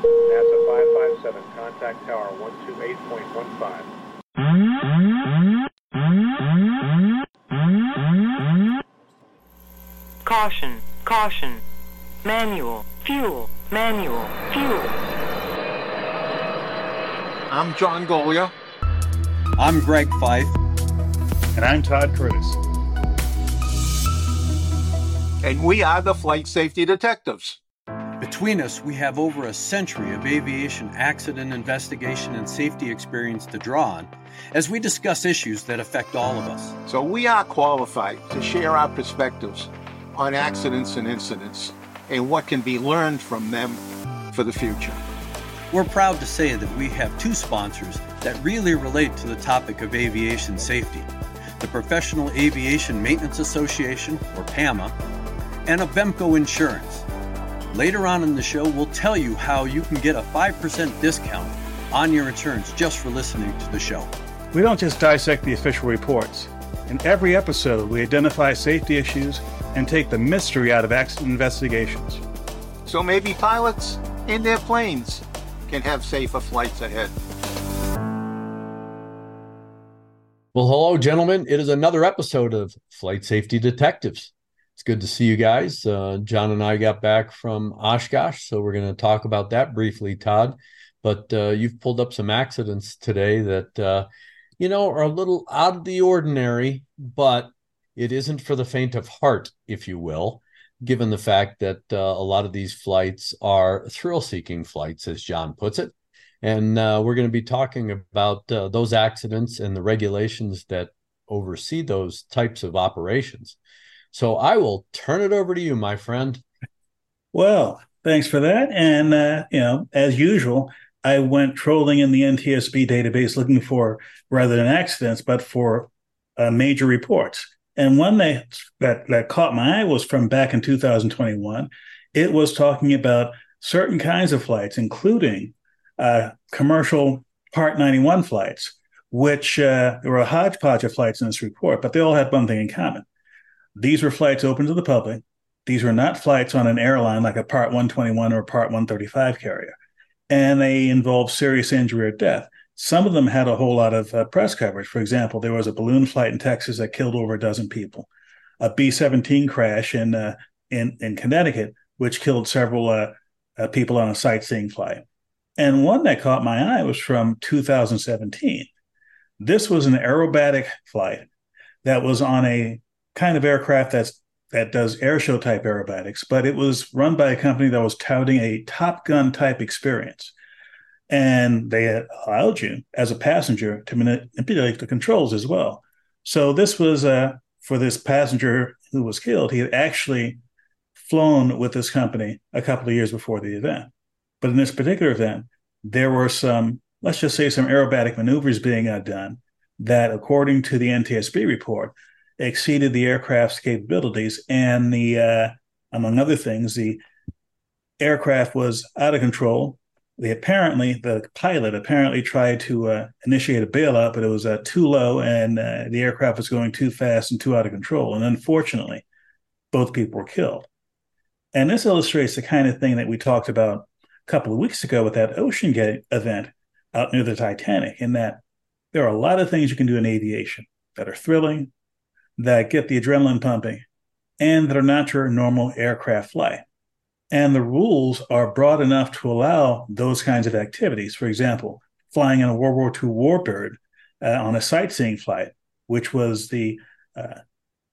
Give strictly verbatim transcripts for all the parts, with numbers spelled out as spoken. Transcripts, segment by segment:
NASA five five seven, contact tower one two eight point one five. Caution, caution. Manual, fuel, manual, fuel. I'm John Goglia. I'm Greg Feith. And I'm Todd Curtis. And we are the Flight Safety Detectives. Between us, we have over a century of aviation accident investigation and safety experience to draw on as we discuss issues that affect all of us. So we are qualified to share our perspectives on accidents and incidents and what can be learned from them for the future. We're proud to say that we have two sponsors that really relate to the topic of aviation safety: the Professional Aviation Maintenance Association, or PAMA, and Avemco Insurance. Later on in the show, we'll tell you how you can get a five percent discount on your insurance just for listening to the show. We don't just dissect the official reports. In every episode, we identify safety issues and take the mystery out of accident investigations. So maybe pilots and their planes can have safer flights ahead. Well, hello, gentlemen. It is another episode of Flight Safety Detectives. It's good to see you guys. Uh, John and I got back from Oshkosh, so we're going to talk about that briefly, Todd. But uh, you've pulled up some accidents today that, uh, you know, are a little out of the ordinary, but it isn't for the faint of heart, if you will, given the fact that uh, a lot of these flights are thrill-seeking flights, as John puts it. And uh, we're going to be talking about uh, those accidents and the regulations that oversee those types of operations. So I will turn it over to you, my friend. Well, thanks for that. And, uh, you know, as usual, I went trolling in the N T S B database looking for, rather than accidents, but for uh, major reports. And one that, that that caught my eye was from back in two thousand twenty-one. It was talking about certain kinds of flights, including uh, commercial Part ninety-one flights, which uh, there were a hodgepodge of flights in this report, but they all had one thing in common. These were flights open to the public. These were not flights on an airline like a Part one twenty-one or Part one thirty-five carrier. And they involved serious injury or death. Some of them had a whole lot of uh, press coverage. For example, there was a balloon flight in Texas that killed over a dozen people. A B seventeen crash in uh, in, in Connecticut, which killed several uh, uh, people on a sightseeing flight. And one that caught my eye was from two thousand seventeen. This was an aerobatic flight that was on a kind of aircraft that's that does airshow type aerobatics, but it was run by a company that was touting a Top Gun type experience. And they had allowed you as a passenger to manipulate the controls as well. So this was uh, for this passenger who was killed. He had actually flown with this company a couple of years before the event. But in this particular event, there were some, let's just say some aerobatic maneuvers being done that, according to the N T S B report, exceeded the aircraft's capabilities, and the uh, among other things, the aircraft was out of control. They apparently, the pilot apparently tried to uh, initiate a bailout, but it was uh, too low, and uh, the aircraft was going too fast and too out of control. And unfortunately, both people were killed. And this illustrates the kind of thing that we talked about a couple of weeks ago with that OceanGate event out near the Titanic. In that, there are a lot of things you can do in aviation that are thrilling, that get the adrenaline pumping, and that are not your normal aircraft flight. And the rules are broad enough to allow those kinds of activities. For example, flying in a World War Two warbird uh, on a sightseeing flight, which was the uh,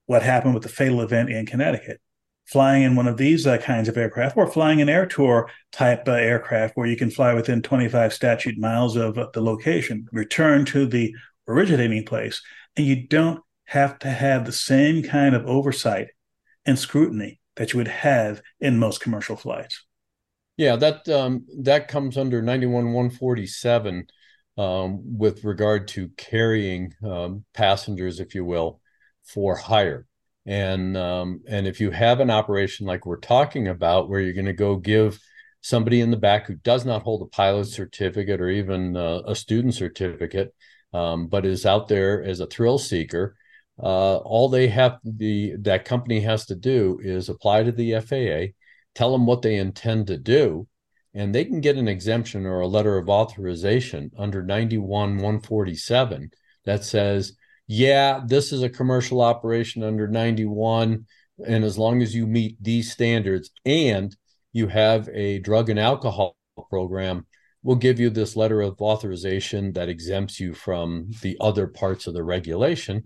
what happened with the fatal event in Connecticut. Flying in one of these uh, kinds of aircraft, or flying an air tour type uh, aircraft where you can fly within twenty-five statute miles of uh, the location, return to the originating place, and you don't have to have the same kind of oversight and scrutiny that you would have in most commercial flights. Yeah, that um, that comes under ninety-one one forty-seven um, with regard to carrying um, passengers, if you will, for hire. And um, and if you have an operation like we're talking about, where you're going to go give somebody in the back who does not hold a pilot's certificate or even uh, a student certificate, um, but is out there as a thrill seeker, Uh, all they have the that company has to do is apply to the F A A, tell them what they intend to do, and they can get an exemption or a letter of authorization under ninety-one one forty-seven that says, yeah, this is a commercial operation under ninety-one, and as long as you meet these standards and you have a drug and alcohol program, we'll give you this letter of authorization that exempts you from the other parts of the regulation.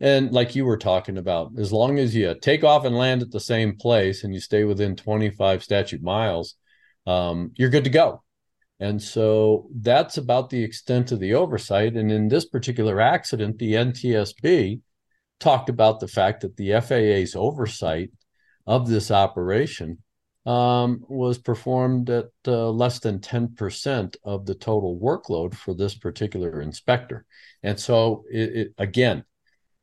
And like you were talking about, as long as you take off and land at the same place and you stay within twenty-five statute miles, um, you're good to go. And so that's about the extent of the oversight. And in this particular accident, the N T S B talked about the fact that the F A A's oversight of this operation um, was performed at uh, less than ten percent of the total workload for this particular inspector. And so, it, it, again,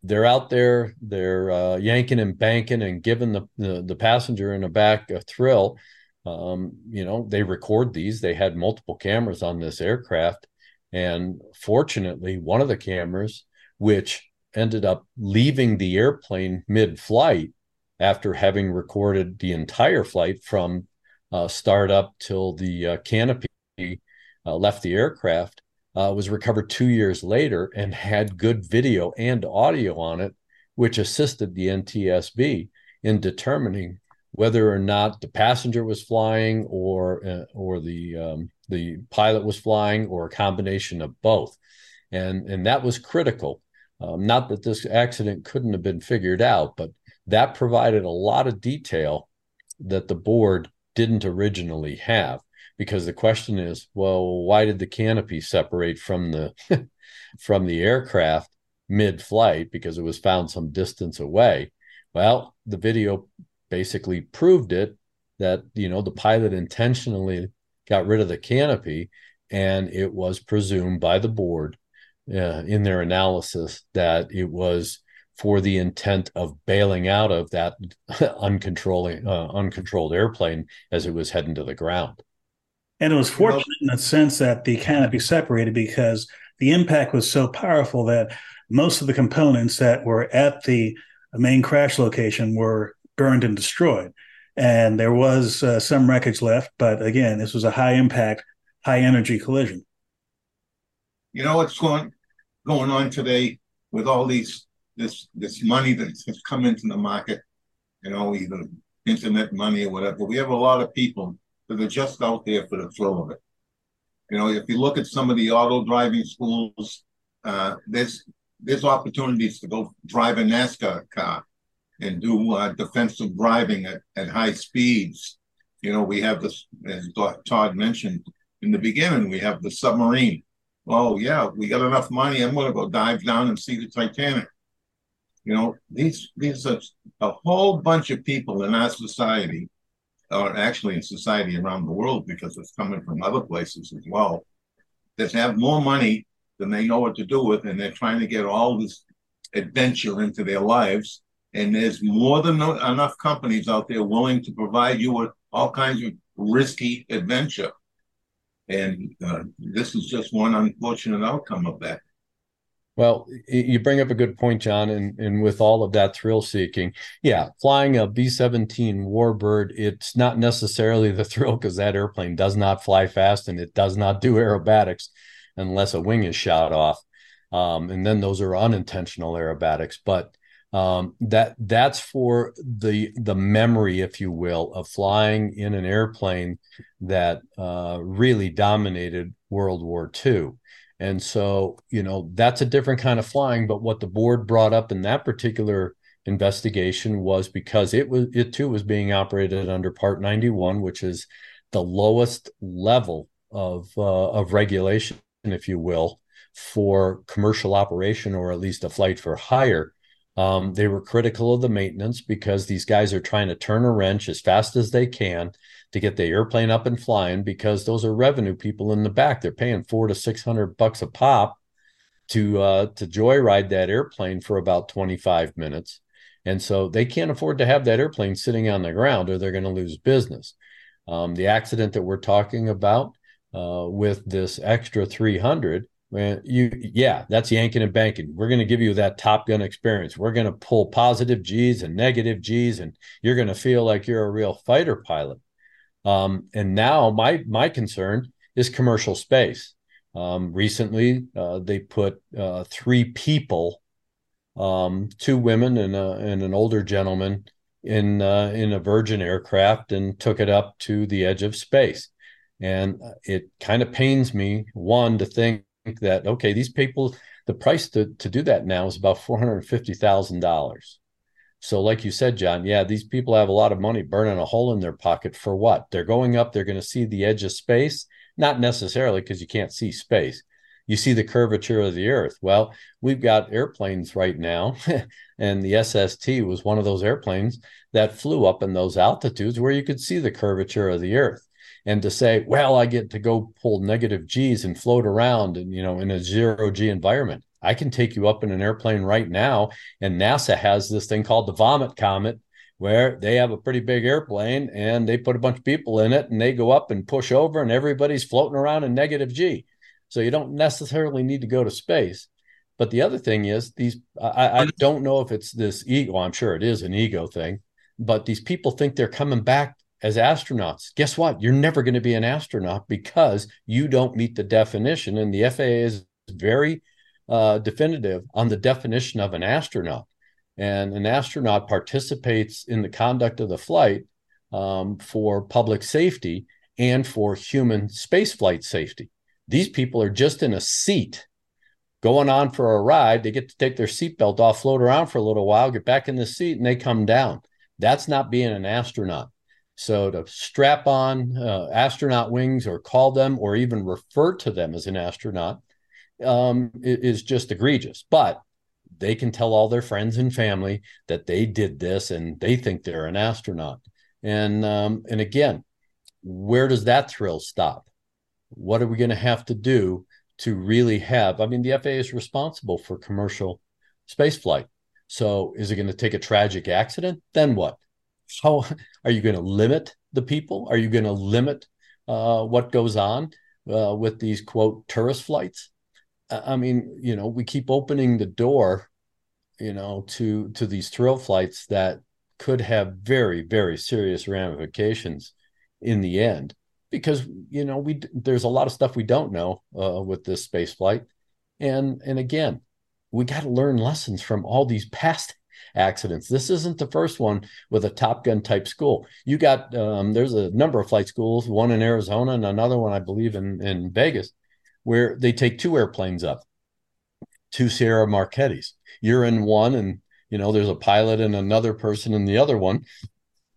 they're out there, they're uh, yanking and banking and giving the, the, the passenger in the back a thrill. Um, you know, they record these. They had multiple cameras on this aircraft. And fortunately, one of the cameras, which ended up leaving the airplane mid-flight after having recorded the entire flight from uh, start up till the uh, canopy uh, left the aircraft, Uh, was recovered two years later and had good video and audio on it, which assisted the N T S B in determining whether or not the passenger was flying or uh, or the um, the pilot was flying, or a combination of both. And, and that was critical. Um, not that this accident couldn't have been figured out, but that provided a lot of detail that the board didn't originally have. Because the question is, well, why did the canopy separate from the from the aircraft mid-flight? Because it was found some distance away. Well, the video basically proved it, that, you know, the pilot intentionally got rid of the canopy, and it was presumed by the board uh, in their analysis that it was for the intent of bailing out of that uncontrolling, uh, uncontrolled airplane as it was heading to the ground. And it was fortunate in the sense that the canopy separated, because the impact was so powerful that most of the components that were at the main crash location were burned and destroyed. And there was uh, some wreckage left. But again, this was a high impact, high energy collision. You know what's going going on today with all these this this money that's come into the market, you know, either internet money or whatever. We have a lot of people that are just out there for the thrill of it. You know, if you look at some of the auto driving schools, uh, there's there's opportunities to go drive a NASCAR car and do uh, defensive driving at, at high speeds. You know, we have this, as Todd mentioned in the beginning, we have the submarine. Oh, yeah, we got enough money, I'm going to go dive down and see the Titanic. You know, these, these are a whole bunch of people in our society, or actually in society around the world, because it's coming from other places as well, that have more money than they know what to do with, and they're trying to get all this adventure into their lives. And there's more than no, enough companies out there willing to provide you with all kinds of risky adventure. And uh, this is just one unfortunate outcome of that. Well, you bring up a good point, John, and, and with all of that thrill-seeking, yeah, flying a B seventeen Warbird, it's not necessarily the thrill, because that airplane does not fly fast and it does not do aerobatics unless a wing is shot off, um, and then those are unintentional aerobatics. But um, that that's for the the memory, if you will, of flying in an airplane that uh, really dominated World War Two. And so, you know, that's a different kind of flying. But what the board brought up in that particular investigation was, because it was it too was being operated under Part ninety-one, which is the lowest level of uh, of regulation, if you will, for commercial operation, or at least a flight for hire. Um, they were critical of the maintenance, because these guys are trying to turn a wrench as fast as they can to get the airplane up and flying, because those are revenue people in the back. They're paying four to six hundred bucks a pop to uh, to joyride that airplane for about twenty-five minutes, and so they can't afford to have that airplane sitting on the ground, or they're going to lose business. Um, the accident that we're talking about uh, with this Extra three hundred. Man, you, yeah, that's yanking and banking. We're going to give you that Top Gun experience. We're going to pull positive G's and negative G's, and you're going to feel like you're a real fighter pilot. Um, and now my my concern is commercial space. Um, recently, uh, they put uh, three people, um, two women and, a, and an older gentleman in uh, in a Virgin aircraft and took it up to the edge of space. And it kind of pains me, one, to think that, okay, these people, the price to, to do that now is about four hundred fifty thousand dollars. So like you said, John, yeah, these people have a lot of money burning a hole in their pocket for what? They're going up, they're going to see the edge of space. Not necessarily, because you can't see space. You see the curvature of the earth. Well, we've got airplanes right now, and the S S T was one of those airplanes that flew up in those altitudes where you could see the curvature of the earth. And to say, well, I get to go pull negative G's and float around and, you know, in a zero G environment. I can take you up in an airplane right now. And NASA has this thing called the Vomit Comet, where they have a pretty big airplane and they put a bunch of people in it and they go up and push over and everybody's floating around in negative G. So you don't necessarily need to go to space. But the other thing is these, I, I don't know if it's this ego, I'm sure it is an ego thing, but these people think they're coming back as astronauts. Guess what? You're never going to be an astronaut because you don't meet the definition. And the F A A is very uh, definitive on the definition of an astronaut. And an astronaut participates in the conduct of the flight um, for public safety and for human spaceflight safety. These people are just in a seat going on for a ride. They get to take their seatbelt off, float around for a little while, get back in the seat, and they come down. That's not being an astronaut. So to strap on uh, astronaut wings or call them or even refer to them as an astronaut um, is just egregious. But they can tell all their friends and family that they did this and they think they're an astronaut. And um, and again, where does that thrill stop? What are we going to have to do to really have? I mean, the F A A is responsible for commercial spaceflight. So is it going to take a tragic accident? Then what? How are you going to limit the people? Are you going to limit uh, what goes on uh, with these, quote, tourist flights? I mean, you know, we keep opening the door, you know, to to these thrill flights that could have very, very serious ramifications in the end. Because, you know, we there's a lot of stuff we don't know uh, with this space flight. And, and again, we got to learn lessons from all these past accidents. This isn't the first one with a Top Gun type school. You got um, there's a number of flight schools, one in Arizona and another one, I believe, in, in Vegas, where they take two airplanes up, two Sierra Marchettis. You're in one and, you know, there's a pilot and another person in the other one.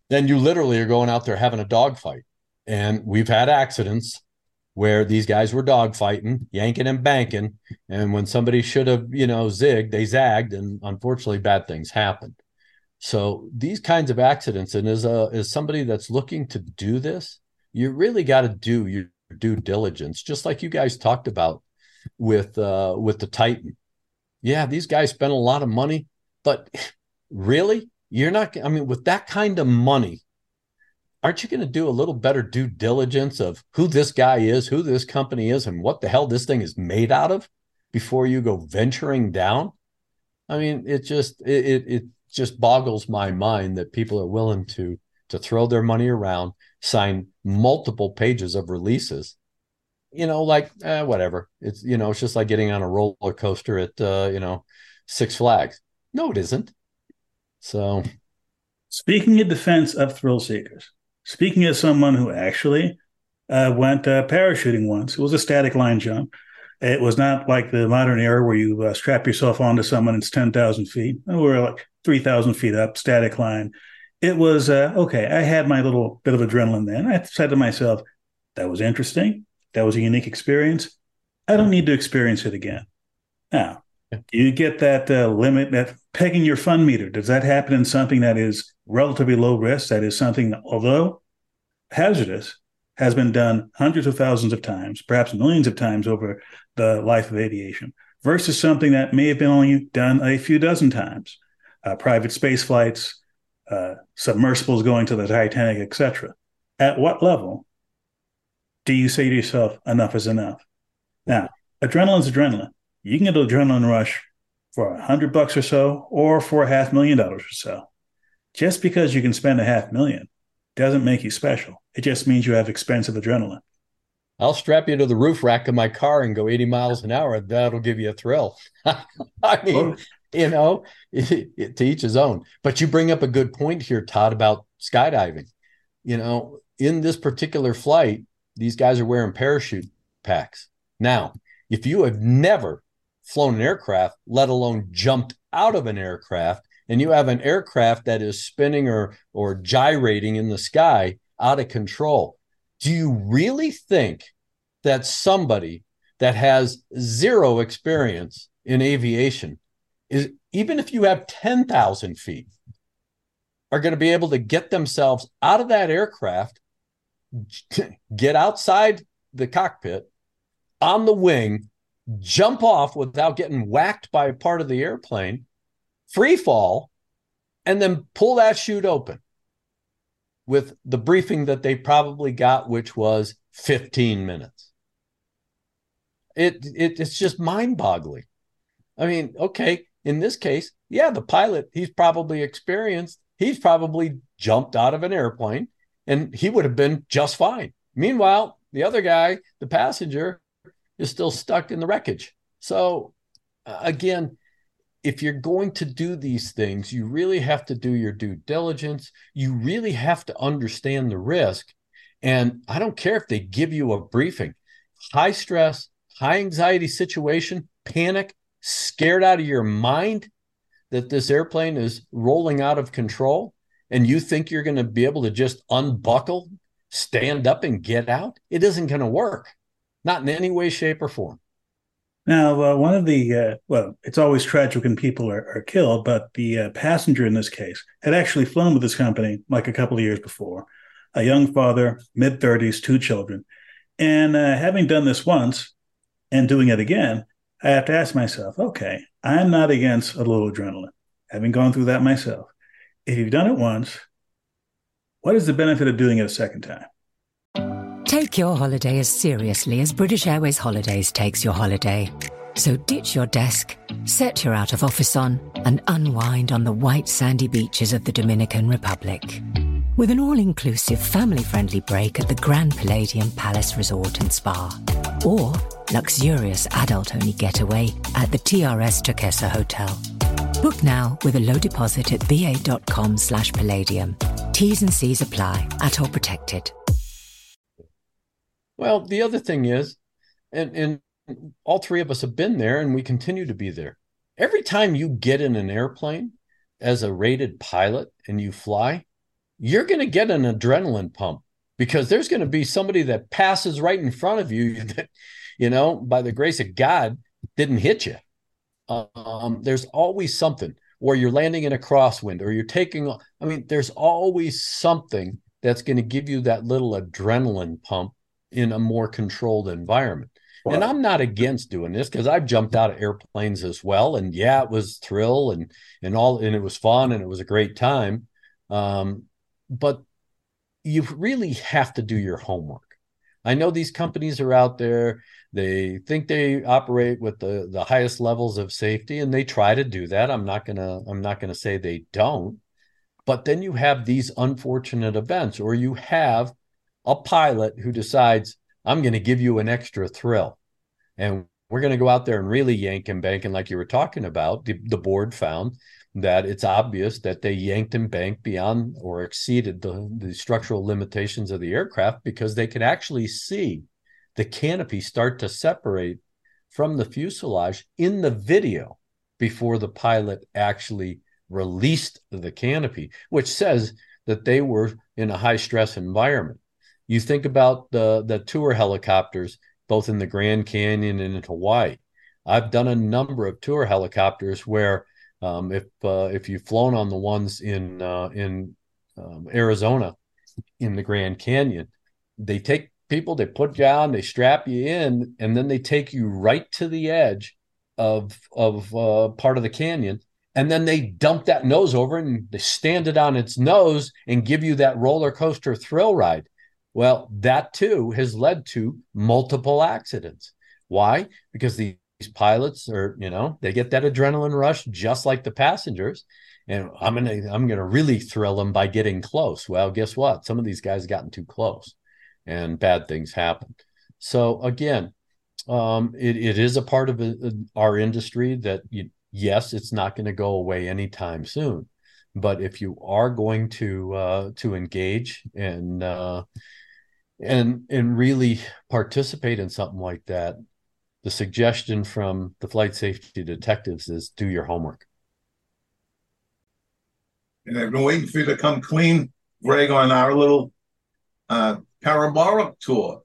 Then you literally are going out there having a dogfight. And we've had accidents where these guys were dogfighting, yanking and banking. And when somebody should have, you know, zigged, they zagged. And unfortunately, bad things happened. So these kinds of accidents, and as, a, as somebody that's looking to do this, you really got to do your due diligence, just like you guys talked about with uh, with the Titan. Yeah, these guys spent a lot of money, but really, you're not, I mean, with that kind of money, aren't you going to do a little better due diligence of who this guy is, who this company is, and what the hell this thing is made out of before you go venturing down? I mean, it just it it, it just boggles my mind that people are willing to to throw their money around, sign multiple pages of releases, you know, like eh, whatever. It's, you know, it's just like getting on a roller coaster at, uh, you know, Six Flags. No, it isn't. So, speaking in defense of thrill seekers, speaking as someone who actually uh, went uh, parachuting once, it was a static line jump. It was not like the modern era where you uh, strap yourself onto someone. It's ten thousand feet. We were like three thousand feet up, static line. It was, uh, okay, I had my little bit of adrenaline then. I said to myself, that was interesting. That was a unique experience. I don't need to experience it again. Now, do you get that uh, limit, that pegging your fun meter? Does that happen in something that is relatively low risk, that is something that, although hazardous, has been done hundreds of thousands of times, perhaps millions of times over the life of aviation, versus something that may have been only done a few dozen times? Uh, private space flights, Uh, submersibles going to the Titanic, et cetera. At what level do you say to yourself, enough is enough? Now, adrenaline's adrenaline. You can get an adrenaline rush for a hundred bucks or so, or for a half million dollars or so. Just because you can spend a half million doesn't make you special. It just means you have expensive adrenaline. I'll strap you to the roof rack of my car and go eighty miles an hour. That'll give you a thrill. I mean, you know, to each his own. But you bring up a good point here, Todd, about skydiving. You know, in this particular flight, these guys are wearing parachute packs. Now, if you have never flown an aircraft, let alone jumped out of an aircraft, and you have an aircraft that is spinning or or gyrating in the sky out of control, do you really think that somebody that has zero experience in aviation, is, even if you have ten thousand feet, are going to be able to get themselves out of that aircraft, get outside the cockpit, on the wing, jump off without getting whacked by part of the airplane, free fall, and then pull that chute open with the briefing that they probably got, which was fifteen minutes. It, it it's just mind-boggling. I mean, okay, in this case, yeah, the pilot, he's probably experienced. He's probably jumped out of an airplane, and he would have been just fine. Meanwhile, the other guy, the passenger, is still stuck in the wreckage. So, uh, again, if you're going to do these things, you really have to do your due diligence. You really have to understand the risk. And I don't care if they give you a briefing. High stress, high anxiety situation, panic, scared out of your mind that this airplane is rolling out of control, and you think you're going to be able to just unbuckle, stand up, and get out. It isn't going to work. Not in any way, shape, or form. Now, uh, one of the, uh, well, it's always tragic when people are, are killed, but the uh, passenger in this case had actually flown with this company like a couple of years before, a young father, mid-thirties, two children. And uh, having done this once and doing it again, I have to ask myself, okay, I'm not against a little adrenaline, having gone through that myself. If you've done it once, what is the benefit of doing it a second time? Take your holiday as seriously as British Airways Holidays takes your holiday. So ditch your desk, set your out-of-office on, and unwind on the white sandy beaches of the Dominican Republic. With an all-inclusive, family-friendly break at the Grand Palladium Palace Resort and Spa. Or luxurious adult-only getaway at the T R S Turquesa Hotel. Book now with a low deposit at va.com slash palladium. T's and C's apply, at all protected. Well, the other thing is, and, and all three of us have been there and we continue to be there. Every time you get in an airplane as a rated pilot and you fly, you're going to get an adrenaline pump because there's going to be somebody that passes right in front of you that, you know, by the grace of God, didn't hit you. Um, there's always something, or you're landing in a crosswind, or you're taking, I mean, there's always something that's going to give you that little adrenaline pump in a more controlled environment. Wow. And I'm not against doing this because I've jumped out of airplanes as well. And yeah, it was thrill and, and all, and it was fun and it was a great time. Um, but you really have to do your homework. I know these companies are out there. They think they operate with the, the highest levels of safety, and they try to do that. I'm not gonna I'm not gonna say they don't. But then you have these unfortunate events, or you have a pilot who decides, I'm going to give you an extra thrill. And we're going to go out there and really yank and bank. And like you were talking about, the, the board found that it's obvious that they yanked and banked beyond or exceeded the, the structural limitations of the aircraft because they could actually see the canopy start to separate from the fuselage in the video before the pilot actually released the canopy, which says that they were in a high-stress environment. You think about the, the tour helicopters, both in the Grand Canyon and in Hawaii. I've done a number of tour helicopters where um, if uh, if you've flown on the ones in uh, in um, Arizona, in the Grand Canyon, they take people, they put down, they strap you in, and then they take you right to the edge of, of uh, part of the canyon. And then they dump that nose over and they stand it on its nose and give you that roller coaster thrill ride. Well, that too has led to multiple accidents. Why? Because these pilots are, you know, they get that adrenaline rush just like the passengers. and I'm gonna I'm gonna really thrill them by getting close. Well, guess what? Some of these guys gotten too close, and bad things happen. So again, um, it, it is a part of a, our industry that you, yes, it's not going to go away anytime soon. But if you are going to uh, to engage and uh, and and really participate in something like that, the suggestion from the Flight Safety Detectives is do your homework. And I've been waiting for you to come clean, Greg, on our little uh, parabolic tour.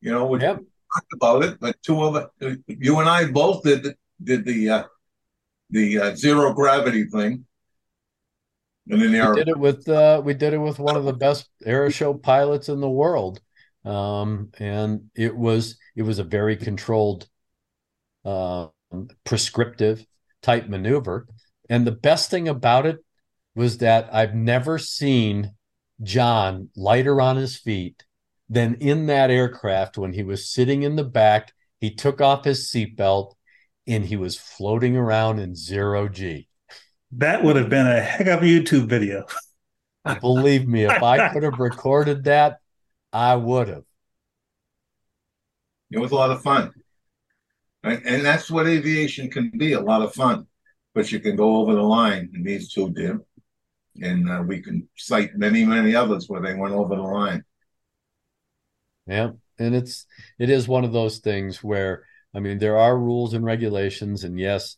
You know, we yep. talked about it, but two of uh, you and I both did the, did the uh, the uh, zero gravity thing. And then the we did it with uh, we did it with one of the best aeroshow pilots in the world, um, and it was it was a very controlled, uh, prescriptive type maneuver. And the best thing about it was that I've never seen John lighter on his feet than in that aircraft when he was sitting in the back. He took off his seatbelt and he was floating around in zero G. That would have been a heck of a YouTube video. Believe me, if I could have recorded that, I would have. It was a lot of fun. And that's what aviation can be, a lot of fun. But you can go over the line, and these two did. And uh, we can cite many, many others where they went over the line. Yeah, and it's it is one of those things where, I mean, there are rules and regulations, and yes,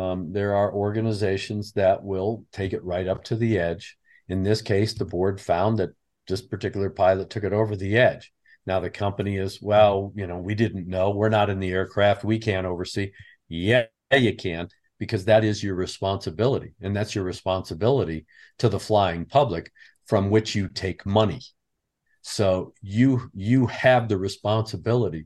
Um, there are organizations that will take it right up to the edge. In this case, the board found that this particular pilot took it over the edge. Now the company is, well, you know, we didn't know. We're not in the aircraft. We can't oversee. Yeah, you can, because that is your responsibility. And that's your responsibility to the flying public from which you take money. So you you have the responsibility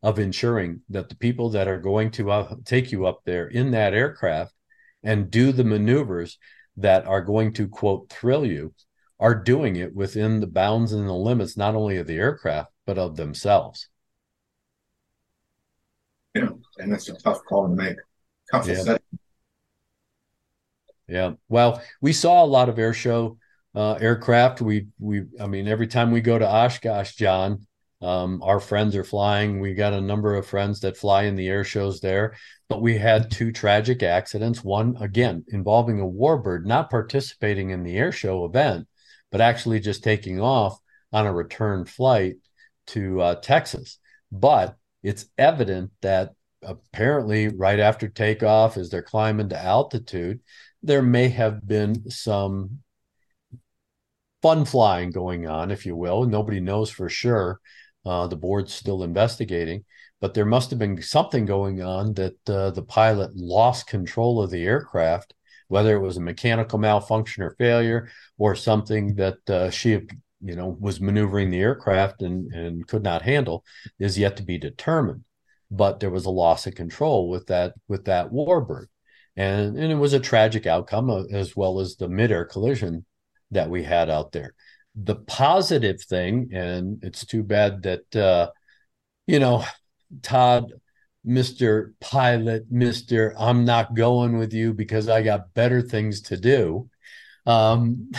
of ensuring that the people that are going to uh, take you up there in that aircraft and do the maneuvers that are going to, quote, thrill you, are doing it within the bounds and the limits, not only of the aircraft, but of themselves. Yeah, and that's a tough call to make. Tough yeah. yeah, well, we saw a lot of air show uh, aircraft. We, we, I mean, every time we go to Oshkosh, John, Um, our friends are flying. We got a number of friends that fly in the air shows there, but we had two tragic accidents. One, again, involving a warbird not participating in the air show event, but actually just taking off on a return flight to uh, Texas. But it's evident that apparently right after takeoff, as they're climbing to altitude, there may have been some fun flying going on, if you will. Nobody knows for sure. Uh, the board's still investigating, but there must have been something going on that uh, the pilot lost control of the aircraft, whether it was a mechanical malfunction or failure or something that uh, she, you know, was maneuvering the aircraft and, and could not handle is yet to be determined. But there was a loss of control with that with that warbird. And, and it was a tragic outcome uh, as well as the mid-air collision that we had out there. The positive thing, and it's too bad that, uh, you know, Todd, Mister Pilot, Mister I'm not going with you because I got better things to do, um,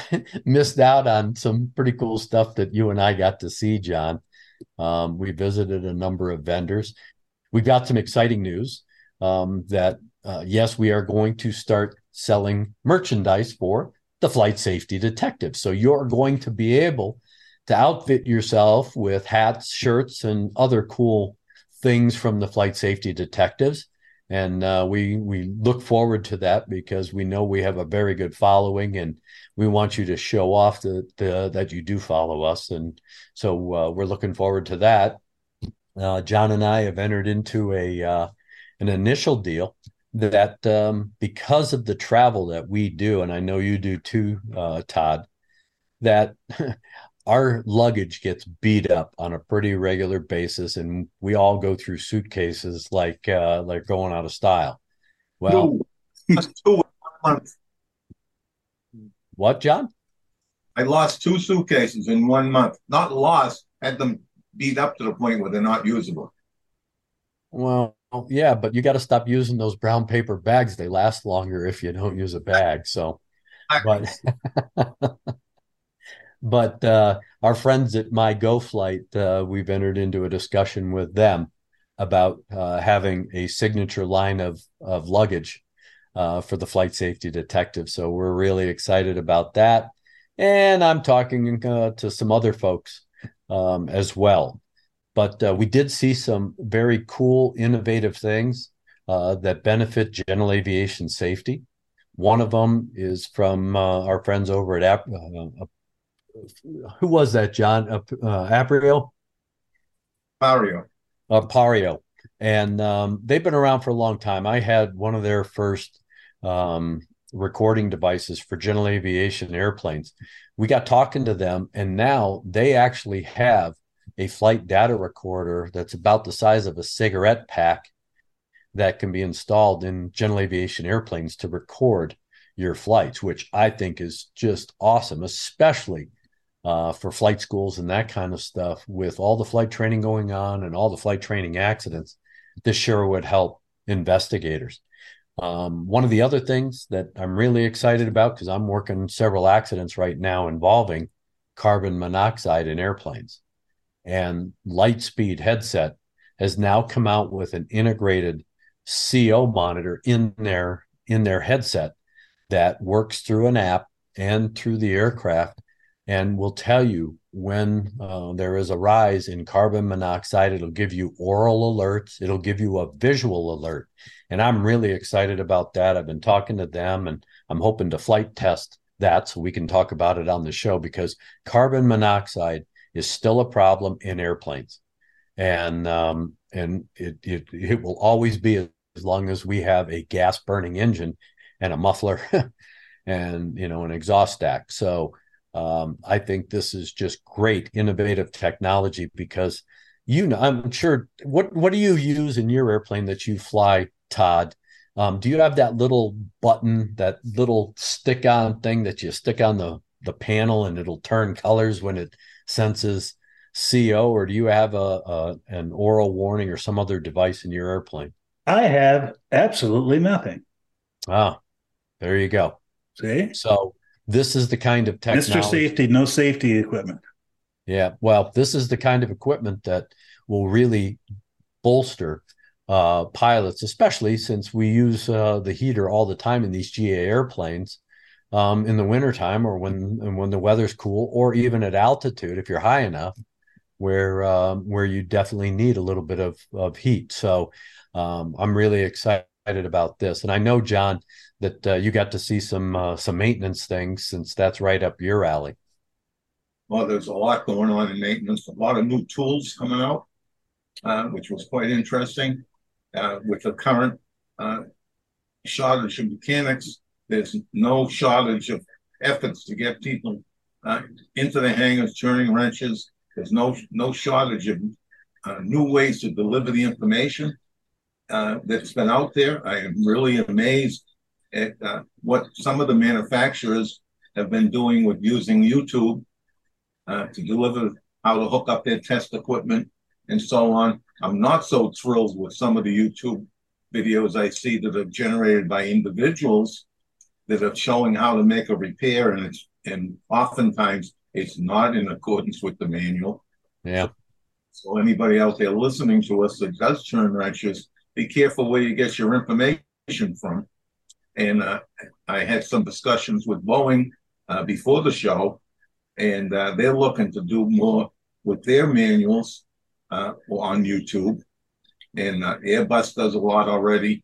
missed out on some pretty cool stuff that you and I got to see, John. Um, we visited a number of vendors. We got some exciting news um, that, uh, yes, we are going to start selling merchandise for the Flight Safety Detective. So you're going to be able to outfit yourself with hats, shirts, and other cool things from the Flight Safety Detectives. And uh, we we look forward to that because we know we have a very good following and we want you to show off the, the, that you do follow us. And so uh, we're looking forward to that. Uh, John and I have entered into a uh, an initial deal that um, because of the travel that we do, and I know you do too, uh, Todd, that our luggage gets beat up on a pretty regular basis, and we all go through suitcases like uh, like going out of style. Well, no. What, John? I lost two suitcases in one month. Not lost, had them beat up to the point where they're not usable. Well, yeah, but you got to stop using those brown paper bags. They last longer if you don't use a bag. So but but uh, our friends at MyGoFlight, uh, we've entered into a discussion with them about uh, having a signature line of of luggage uh, for the Flight Safety Detective. So we're really excited about that. And I'm talking uh, to some other folks um, as well. But uh, we did see some very cool, innovative things uh, that benefit general aviation safety. One of them is from uh, our friends over at Ap- uh, uh, who was that, John? Uh, uh, Aprio? Pario. Uh, Pario. And um, they've been around for a long time. I had one of their first um, recording devices for general aviation airplanes. We got talking to them, and now they actually have a flight data recorder that's about the size of a cigarette pack that can be installed in general aviation airplanes to record your flights, which I think is just awesome, especially uh, for flight schools and that kind of stuff. With all the flight training going on and all the flight training accidents, this sure would help investigators. Um, one of the other things that I'm really excited about, because I'm working several accidents right now involving carbon monoxide in airplanes, and Lightspeed headset has now come out with an integrated C O monitor in their in their headset that works through an app and through the aircraft, and will tell you when uh, there is a rise in carbon monoxide. It'll give you oral alerts. It'll give you a visual alert. And I'm really excited about that. I've been talking to them, and I'm hoping to flight test that so we can talk about it on the show, because carbon monoxide is still a problem in airplanes. And um, and it, it it will always be, as long as we have a gas-burning engine and a muffler and, you know, an exhaust stack. So um, I think this is just great, innovative technology, because, you know, I'm sure, what, what do you use in your airplane that you fly, Todd? Um, do you have that little button, that little stick-on thing that you stick on the, the panel and it'll turn colors when it senses C O, or do you have a, a an oral warning or some other device in your airplane? I have absolutely nothing. Ah, there you go. See? So this is the kind of technology. Mister Safety, no safety equipment. Yeah, well, this is the kind of equipment that will really bolster uh, pilots, especially since we use uh, the heater all the time in these G A airplanes. Um, in the wintertime, or when when the weather's cool, or even at altitude, if you're high enough, where um, where you definitely need a little bit of, of heat. So um, I'm really excited about this. And I know, John, that uh, you got to see some uh, some maintenance things, since that's right up your alley. Well, there's a lot going on in maintenance, a lot of new tools coming out, uh, which was quite interesting uh, with the current uh, shortage of mechanics. There's no shortage of efforts to get people uh, into the hangars, turning wrenches. There's no no shortage of uh, new ways to deliver the information uh, that's been out there. I am really amazed at uh, what some of the manufacturers have been doing with using YouTube uh, to deliver how to hook up their test equipment and so on. I'm not so thrilled with some of the YouTube videos I see that are generated by individuals that are showing how to make a repair, and it's and oftentimes it's not in accordance with the manual. Yeah. So anybody out there listening to us that does turn wrenches, be careful where you get your information from. And uh, I had some discussions with Boeing uh, before the show, and uh, they're looking to do more with their manuals uh, on YouTube. And uh, Airbus does a lot already.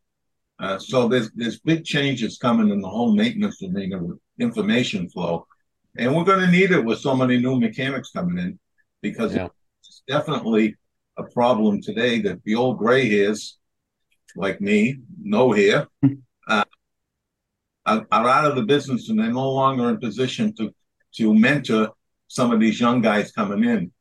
Uh, so there's there's big changes coming in the whole maintenance arena with information flow, and we're going to need it with so many new mechanics coming in, because yeah. It's definitely a problem today that the old gray hairs, like me, no hair, uh, are, are out of the business, and they're no longer in position to to mentor some of these young guys coming in.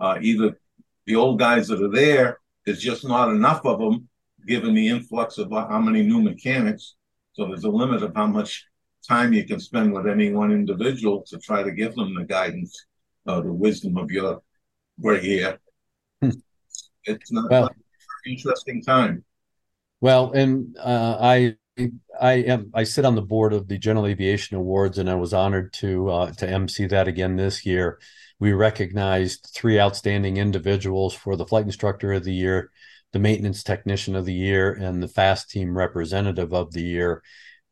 Uh, either the old guys that are there, there's just not enough of them, given the influx of how many new mechanics. So there's a limit of how much time you can spend with any one individual to try to give them the guidance, uh, the wisdom of your gray hair. It's not well, an interesting time. Well, and uh, I I am. I sit on the board of the General Aviation Awards, and I was honored to uh, to emcee that again this year. We recognized three outstanding individuals for the Flight Instructor of the Year, the Maintenance Technician of the Year, and the FAST Team Representative of the Year.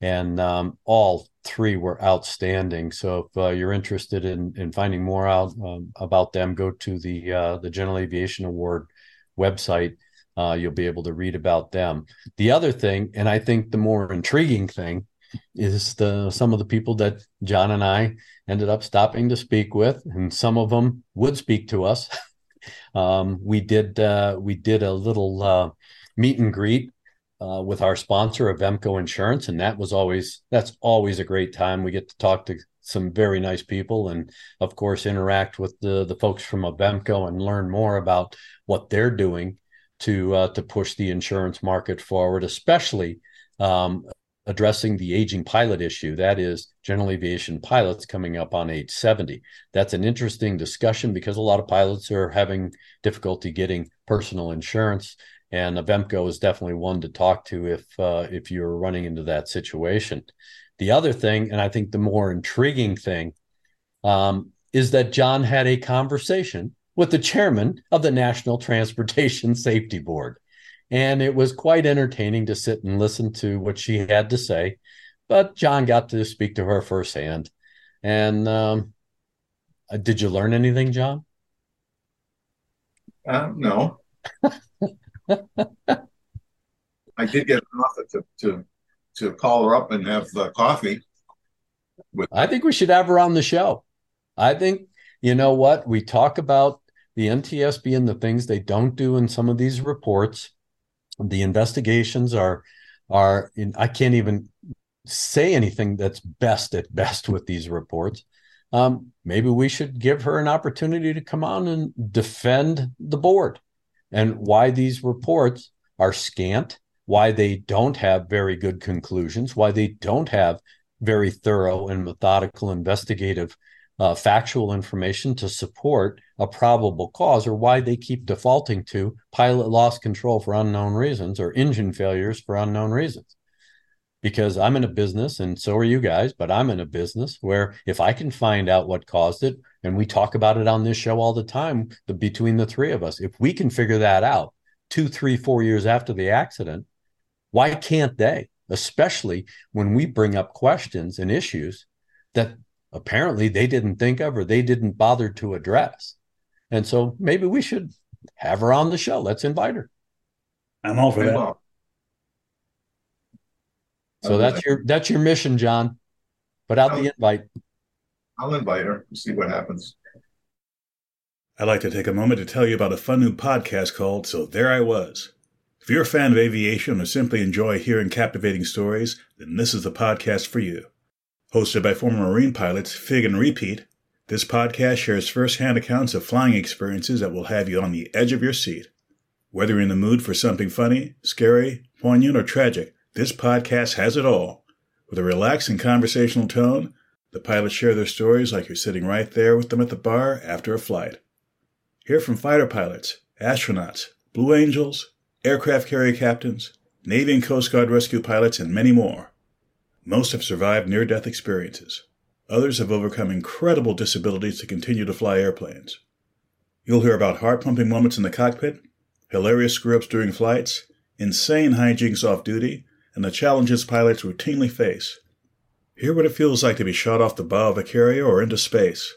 And um, all three were outstanding. So if uh, you're interested in, in finding more out um, about them, go to the uh, the General Aviation Award website. Uh, you'll be able to read about them. The other thing, and I think the more intriguing thing, is the some of the people that John and I ended up stopping to speak with, and some of them would speak to us. um, we did uh, we did a little uh, meet and greet Uh, with our sponsor, Avemco Insurance, and that was always that's always a great time. We get to talk to some very nice people, and of course, interact with the the folks from Avemco and learn more about what they're doing to uh, to push the insurance market forward, especially um, addressing the aging pilot issue. That is general aviation pilots coming up on age seventy. That's an interesting discussion because a lot of pilots are having difficulty getting personal insurance. And Avemco is definitely one to talk to if uh, if you're running into that situation. The other thing, and I think the more intriguing thing, um, is that John had a conversation with the chairman of the National Transportation Safety Board. And it was quite entertaining to sit and listen to what she had to say. But John got to speak to her firsthand. And um, did you learn anything, John? Uh, no. I did get an offer to, to to call her up and have uh, coffee. With- I think we should have her on the show. I think, you know what, we talk about the N T S B and the things they don't do in some of these reports. The investigations are, are in, I can't even say anything that's best at best with these reports. Um, maybe we should give her an opportunity to come on and defend the board, and why these reports are scant, why they don't have very good conclusions, why they don't have very thorough and methodical investigative uh, factual information to support a probable cause, or why they keep defaulting to pilot lost control for unknown reasons or engine failures for unknown reasons. Because I'm in a business, and so are you guys, but I'm in a business where if I can find out what caused it, and we talk about it on this show all the time, the, between the three of us, if we can figure that out two, three, four years after the accident, why can't they? Especially when we bring up questions and issues that apparently they didn't think of or they didn't bother to address. And so maybe we should have her on the show. Let's invite her. I'm all for that. So that's your that's your mission, John. Put out I'll, the invite. I'll invite her and see what happens. I'd like to take a moment to tell you about a fun new podcast called So There I Was. If you're a fan of aviation or simply enjoy hearing captivating stories, then this is the podcast for you. Hosted by former Marine pilots Fig and Repeat, this podcast shares firsthand accounts of flying experiences that will have you on the edge of your seat. Whether you're in the mood for something funny, scary, poignant, or tragic, this podcast has it all. With a relaxing conversational tone, the pilots share their stories like you're sitting right there with them at the bar after a flight. Hear from fighter pilots, astronauts, Blue Angels, aircraft carrier captains, Navy and Coast Guard rescue pilots, and many more. Most have survived near-death experiences. Others have overcome incredible disabilities to continue to fly airplanes. You'll hear about heart-pumping moments in the cockpit, hilarious screw-ups during flights, insane hijinks off duty, and the challenges pilots routinely face. Hear what it feels like to be shot off the bow of a carrier or into space.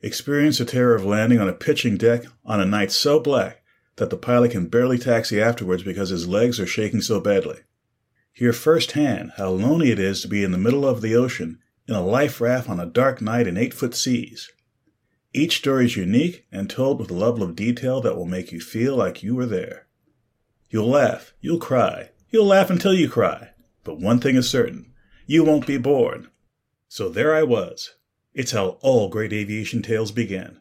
Experience the terror of landing on a pitching deck on a night so black that the pilot can barely taxi afterwards because his legs are shaking so badly. Hear firsthand how lonely it is to be in the middle of the ocean in a life raft on a dark night in eight-foot seas. Each story is unique and told with a level of detail that will make you feel like you were there. You'll laugh, you'll cry, you'll laugh until you cry, but one thing is certain, you won't be bored. So there I was. It's how all great aviation tales begin.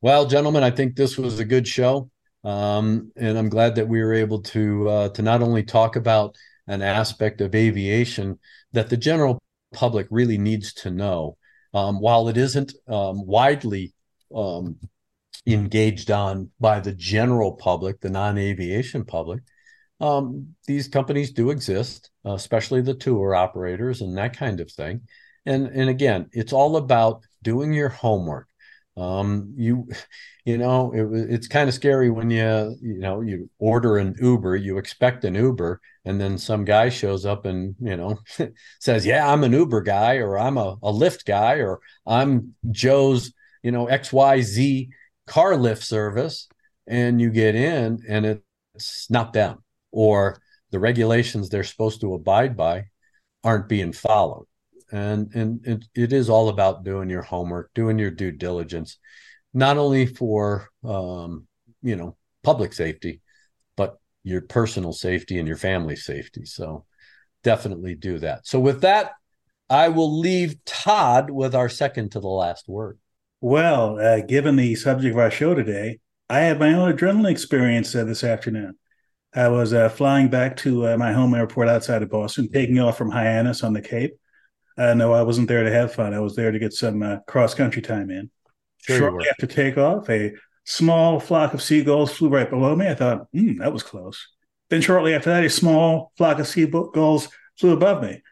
Well, gentlemen, I think this was a good show, um, and I'm glad that we were able to uh, to not only talk about an aspect of aviation that the general public really needs to know. Um, while it isn't um, widely um, engaged on by the general public, the non-aviation public, um, these companies do exist, uh, especially the tour operators and that kind of thing. And, and again, it's all about doing your homework. Um, you, you know, it, it's kind of scary when you, you know, you order an Uber, you expect an Uber, and then some guy shows up and, you know, says, yeah, I'm an Uber guy, or I'm a, a Lyft guy, or I'm Joe's, you know, X Y Z car lift service. And you get in and it's not them, or the regulations they're supposed to abide by aren't being followed. And, and it, it is all about doing your homework, doing your due diligence, not only for, um, you know, public safety, but your personal safety and your family's safety. So definitely do that. So with that, I will leave Todd with our second to the last word. Well, uh, given the subject of our show today, I had my own adrenaline experience uh, this afternoon. I was uh, flying back to uh, my home airport outside of Boston, taking off from Hyannis on the Cape. Uh, no, I wasn't there to have fun. I was there to get some uh, cross-country time in. Sure. Shortly after takeoff, a small flock of seagulls flew right below me. I thought, hmm, that was close. Then shortly after that, a small flock of seagulls flew above me.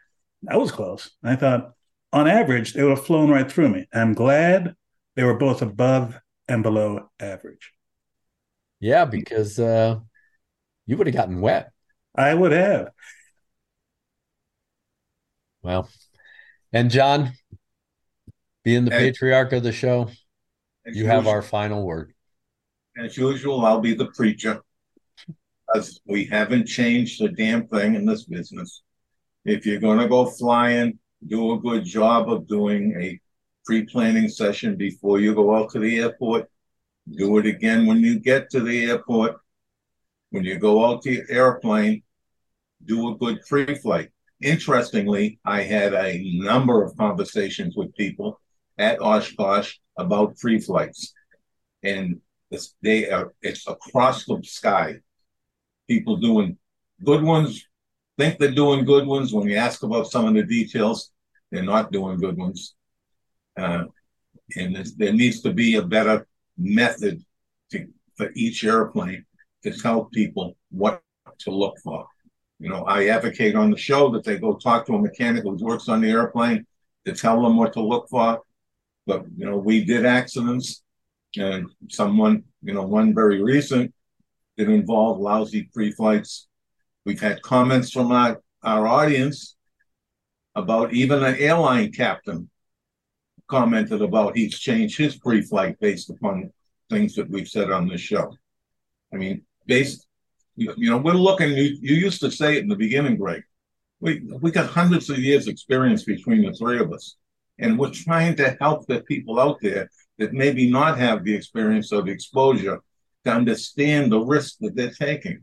That was close. And I thought, on average, they would have flown right through me. I'm glad they were both above and below average. Yeah, because uh, you would have gotten wet. I would have. Well. And John, being the and, patriarch of the show, you have usual, our final word. As usual, I'll be the preacher, because we haven't changed a damn thing in this business. If you're going to go flying, do a good job of doing a pre-planning session before you go out to the airport. Do it again when you get to the airport. When you go out to your airplane, do a good pre-flight. Interestingly, I had a number of conversations with people at Oshkosh about pre-flights, and it's, they are, it's across the sky. People doing good ones think they're doing good ones. When you ask about some of the details, they're not doing good ones. Uh, and there needs to be a better method to, for each airplane to tell people what to look for. You know, I advocate on the show that they go talk to a mechanic who works on the airplane to tell them what to look for. But, you know, we did accidents, and someone, you know, one very recent that involved lousy pre-flights. We've had comments from our, our audience about even an airline captain commented about he's changed his pre-flight based upon things that we've said on this show. I mean, based... You know, we're looking, you, you used to say it in the beginning, Greg, we we got hundreds of years experience between the three of us. And we're trying to help the people out there that maybe not have the experience or the exposure to understand the risk that they're taking.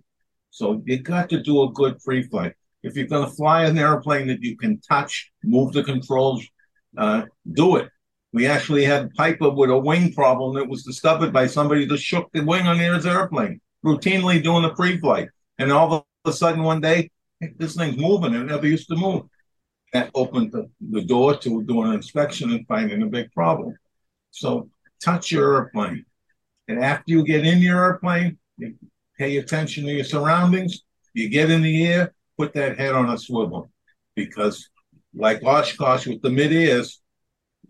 So you got to do a good pre-flight. If you're going to fly an airplane that you can touch, move the controls, uh, do it. We actually had Piper with a wing problem that was discovered by somebody that shook the wing on his airplane. Routinely doing a pre-flight, and all of a sudden one day, this thing's moving. It never used to move. That opened the, the door to doing an inspection and finding a big problem. So touch your airplane, and after you get in your airplane, you pay attention to your surroundings. You get in the air, put that head on a swivel, because like Oshkosh with the mid-airs,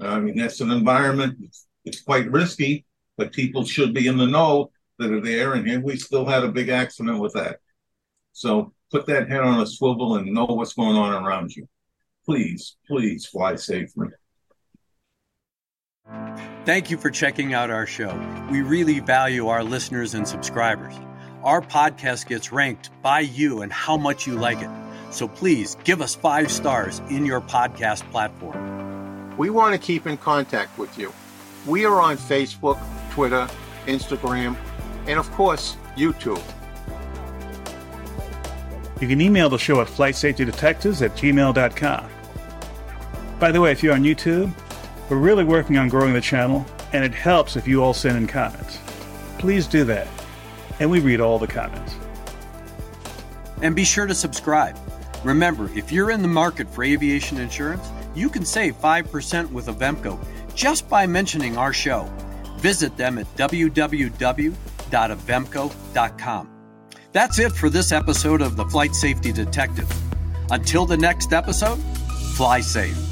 I mean, that's an environment that's, it's quite risky, but people should be in the know that are there, and here we still had a big accident with that. So put that head on a swivel and know what's going on around you. Please, please fly safely. Thank you for checking out our show. We really value our listeners and subscribers. Our podcast gets ranked by you and how much you like it. So please give us five stars in your podcast platform. We want to keep in contact with you. We are on Facebook, Twitter, Instagram, and of course, YouTube. You can email the show at flight safety detectives at gmail dot com. By the way, if you're on YouTube, we're really working on growing the channel, and it helps if you all send in comments. Please do that, and we read all the comments. And be sure to subscribe. Remember, if you're in the market for aviation insurance, you can save five percent with Avemco just by mentioning our show. Visit them at w w w dot avemco dot com. That's it for this episode of the Flight Safety Detective. Until the next episode, fly safe.